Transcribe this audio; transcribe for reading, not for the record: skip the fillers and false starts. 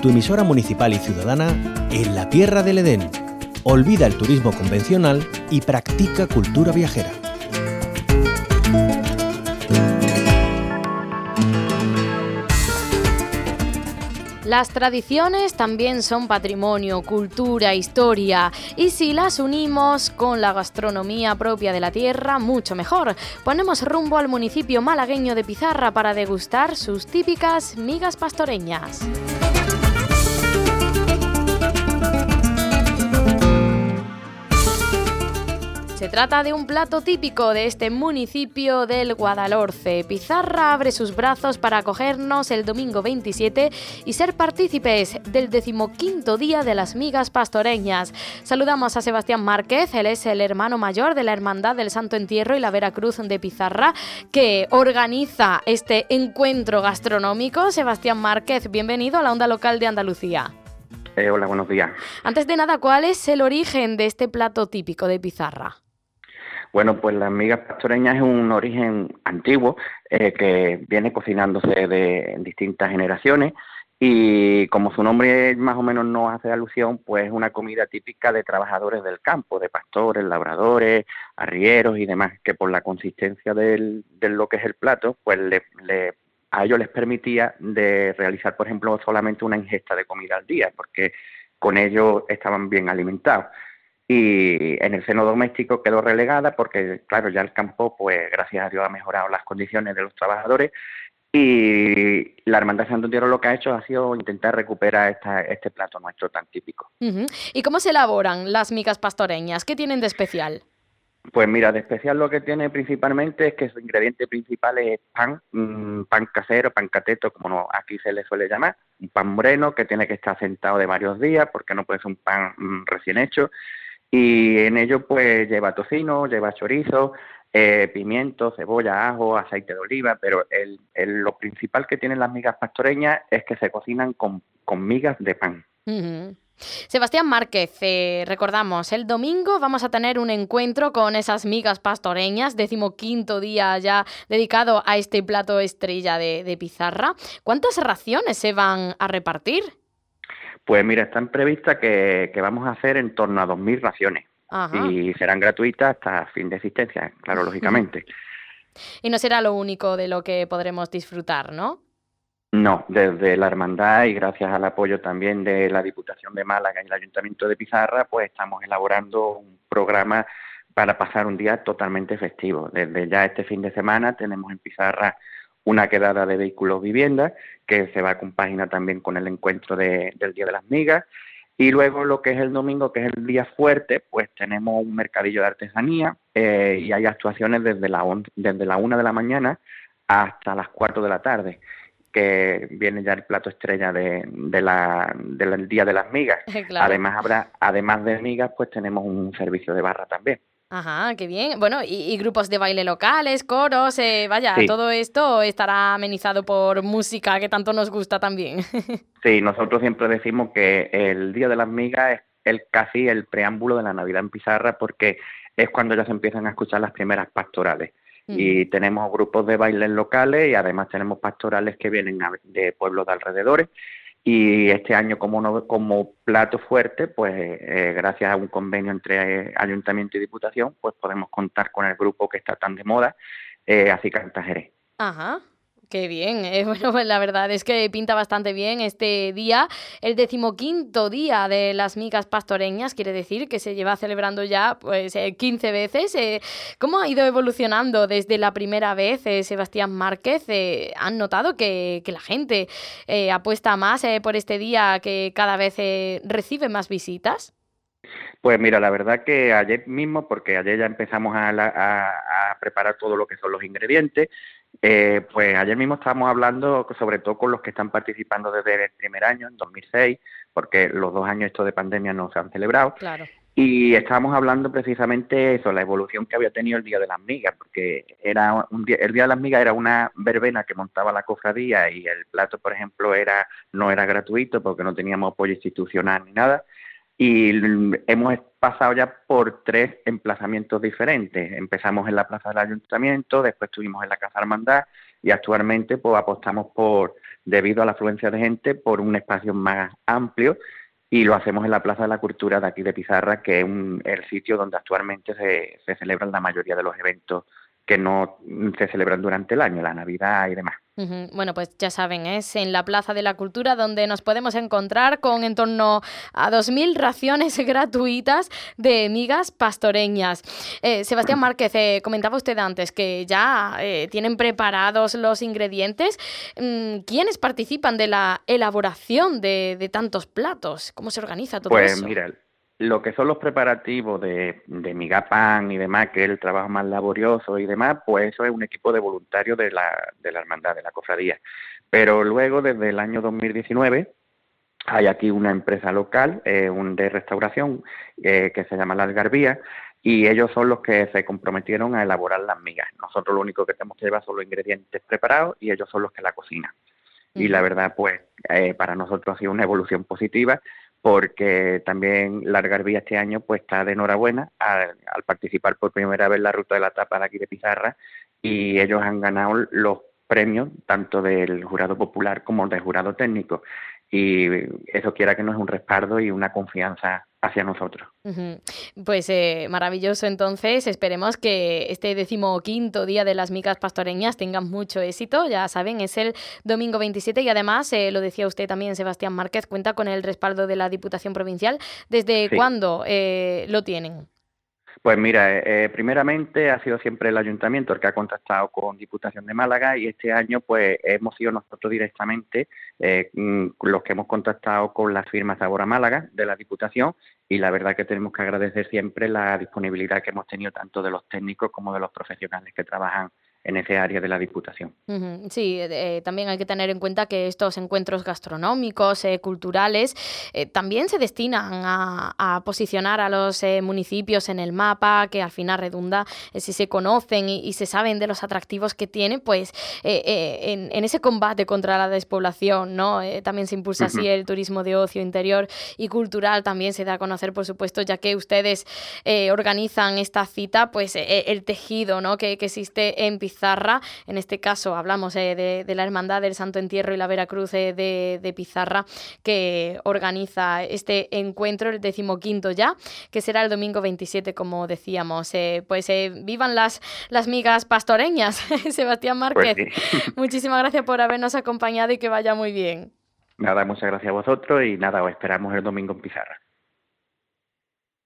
en tu emisora municipal y ciudadana, en la Tierra del Edén. Olvida el turismo convencional y practica cultura viajera. Las tradiciones también son patrimonio, cultura, historia, y si las unimos con la gastronomía propia de la tierra, mucho mejor. Ponemos rumbo al municipio malagueño de Pizarra para degustar sus típicas migas pastoreñas. Se trata de un plato típico de este municipio del Guadalhorce. Pizarra abre sus brazos para acogernos el domingo 27 y ser partícipes del 15º día de las migas pastoreñas. Saludamos a Sebastián Márquez, él es el hermano mayor de la Hermandad del Santo Entierro y la Vera Cruz de Pizarra, que organiza este encuentro gastronómico. Sebastián Márquez, bienvenido a la Onda Local de Andalucía. Hola, buenos días. Antes de nada, ¿cuál es el origen de este plato típico de Pizarra? Bueno, pues las migas pastoreñas es un origen antiguo que viene cocinándose de distintas generaciones, y como su nombre más o menos nos hace alusión, pues es una comida típica de trabajadores del campo, de pastores, labradores, arrieros y demás, que por la consistencia de lo que es el plato, pues a ellos les permitía de realizar, por ejemplo, solamente una ingesta de comida al día, porque con ello estaban bien alimentados. Y en el seno doméstico quedó relegada porque, claro, ya el campo, pues gracias a Dios, ha mejorado las condiciones de los trabajadores, y la Hermandad Santo Entierro lo que ha hecho ha sido intentar recuperar este plato nuestro tan típico. ¿Y cómo se elaboran las migas pastoreñas? ¿Qué tienen de especial? Pues mira, de especial lo que tiene principalmente es que su ingrediente principal es pan casero, pan cateto, como aquí se le suele llamar, un pan moreno que tiene que estar asentado de varios días porque no puede ser un pan recién hecho. Y en ello pues lleva tocino, lleva chorizo, pimiento, cebolla, ajo, aceite de oliva, pero lo principal que tienen las migas pastoreñas es que se cocinan con migas de pan. Uh-huh. Sebastián Márquez, recordamos, el domingo vamos a tener un encuentro con esas migas pastoreñas, 15º día ya dedicado a este plato estrella de Pizarra. ¿Cuántas raciones se van a repartir? Pues mira, están previstas que vamos a hacer en torno a 2.000 raciones. Ajá. Y serán gratuitas hasta fin de existencia, claro, lógicamente. Y no será lo único de lo que podremos disfrutar, ¿no? No, desde la Hermandad y gracias al apoyo también de la Diputación de Málaga y el Ayuntamiento de Pizarra, pues estamos elaborando un programa para pasar un día totalmente festivo. Desde ya este fin de semana tenemos en Pizarra una quedada de vehículos vivienda, que se va a compaginar también con el encuentro del Día de las Migas. Y luego lo que es el domingo, que es el día fuerte, pues tenemos un mercadillo de artesanía y hay actuaciones desde la 1 de la mañana hasta las 4 de la tarde, que viene ya el plato estrella del Día de las Migas. Claro. Además de migas, pues tenemos un servicio de barra también. Ajá, qué bien. Bueno, y grupos de baile locales, coros, sí. Todo esto estará amenizado por música que tanto nos gusta también. Sí, nosotros siempre decimos que el Día de las Migas es casi el preámbulo de la Navidad en Pizarra, porque es cuando ya se empiezan a escuchar las primeras pastorales. Y tenemos grupos de bailes locales y además tenemos pastorales que vienen de pueblos de alrededores. Y este año como plato fuerte, pues gracias a un convenio entre Ayuntamiento y Diputación, pues podemos contar con el grupo que está tan de moda, Así Cantajeré. Ajá, qué bien. Bueno, pues la verdad es que pinta bastante bien este día. El 15º día de las migas pastoreñas, quiere decir que se lleva celebrando ya pues 15 veces. ¿Cómo ha ido evolucionando desde la primera vez, Sebastián Márquez? ¿Han notado que la gente apuesta más por este día, que cada vez recibe más visitas? Pues mira, la verdad que ayer mismo, porque ayer ya empezamos a preparar todo lo que son los ingredientes, pues ayer mismo estábamos hablando sobre todo con los que están participando desde el primer año, en 2006, porque los 2 años estos de pandemia no se han celebrado. Claro. Y estábamos hablando precisamente eso, la evolución que había tenido el Día de las Migas, porque era el Día de las Migas era una verbena que montaba la cofradía, y el plato, por ejemplo, no era gratuito porque no teníamos apoyo institucional ni nada. y hemos pasado ya por 3 emplazamientos diferentes. Empezamos en la plaza del ayuntamiento, después estuvimos en la casa hermandad y actualmente pues apostamos por, debido a la afluencia de gente, por un espacio más amplio, y lo hacemos en la plaza de la cultura de aquí de Pizarra, que es el sitio donde actualmente se celebran la mayoría de los eventos que no se celebran durante el año, la Navidad y demás. Bueno, pues ya saben, es en la Plaza de la Cultura donde nos podemos encontrar con en torno a 2.000 raciones gratuitas de migas pastoreñas. Sebastián Márquez, comentaba usted antes que ya tienen preparados los ingredientes. ¿Quiénes participan de la elaboración de tantos platos? ¿Cómo se organiza todo eso? Pues mira, lo que son los preparativos de migapán y demás, que es el trabajo más laborioso y demás, pues eso es un equipo de voluntarios de la hermandad, de la cofradía. Pero luego, desde el año 2019, hay aquí una empresa local de restauración que se llama La Algarbía, y ellos son los que se comprometieron a elaborar las migas. Nosotros lo único que tenemos que llevar son los ingredientes preparados y ellos son los que la cocinan. Y la verdad, pues, para nosotros ha sido una evolución positiva, porque también La Algarbía este año pues está de enhorabuena al participar por primera vez la ruta de la tapa de aquí de Pizarra, y ellos han ganado los premios tanto del jurado popular como del jurado técnico, y eso quiera que no es un respaldo y una confianza hacia nosotros. Pues maravilloso. Entonces esperemos que este 15º día de las migas pastoreñas tengan mucho éxito. Ya saben, es el domingo 27 y además, lo decía usted también, Sebastián Márquez, cuenta con el respaldo de la Diputación Provincial. ¿Desde cuándo lo tienen? Pues mira, primeramente ha sido siempre el ayuntamiento el que ha contactado con Diputación de Málaga, y este año pues hemos sido nosotros directamente los que hemos contactado con las firmas Sabora Málaga de la Diputación, y la verdad que tenemos que agradecer siempre la disponibilidad que hemos tenido tanto de los técnicos como de los profesionales que trabajan en ese área de la Diputación. Sí, también hay que tener en cuenta que estos encuentros gastronómicos, culturales, también se destinan a posicionar a los municipios en el mapa, que al final redunda, si se conocen y se saben de los atractivos que tiene, pues en ese combate contra la despoblación, ¿no? También se impulsa así el turismo de ocio interior y cultural, también se da a conocer, por supuesto, ya que ustedes organizan esta cita, pues el tejido, ¿no?, que existe en Pizarra. En este caso hablamos de la Hermandad del Santo Entierro y la Vera Cruz de Pizarra, que organiza este encuentro, el 15º ya, que será el domingo 27, como decíamos. Pues vivan las migas pastoreñas, Sebastián Márquez. Pues sí. Muchísimas gracias por habernos acompañado y que vaya muy bien. Nada, muchas gracias a vosotros y nada, os esperamos el domingo en Pizarra.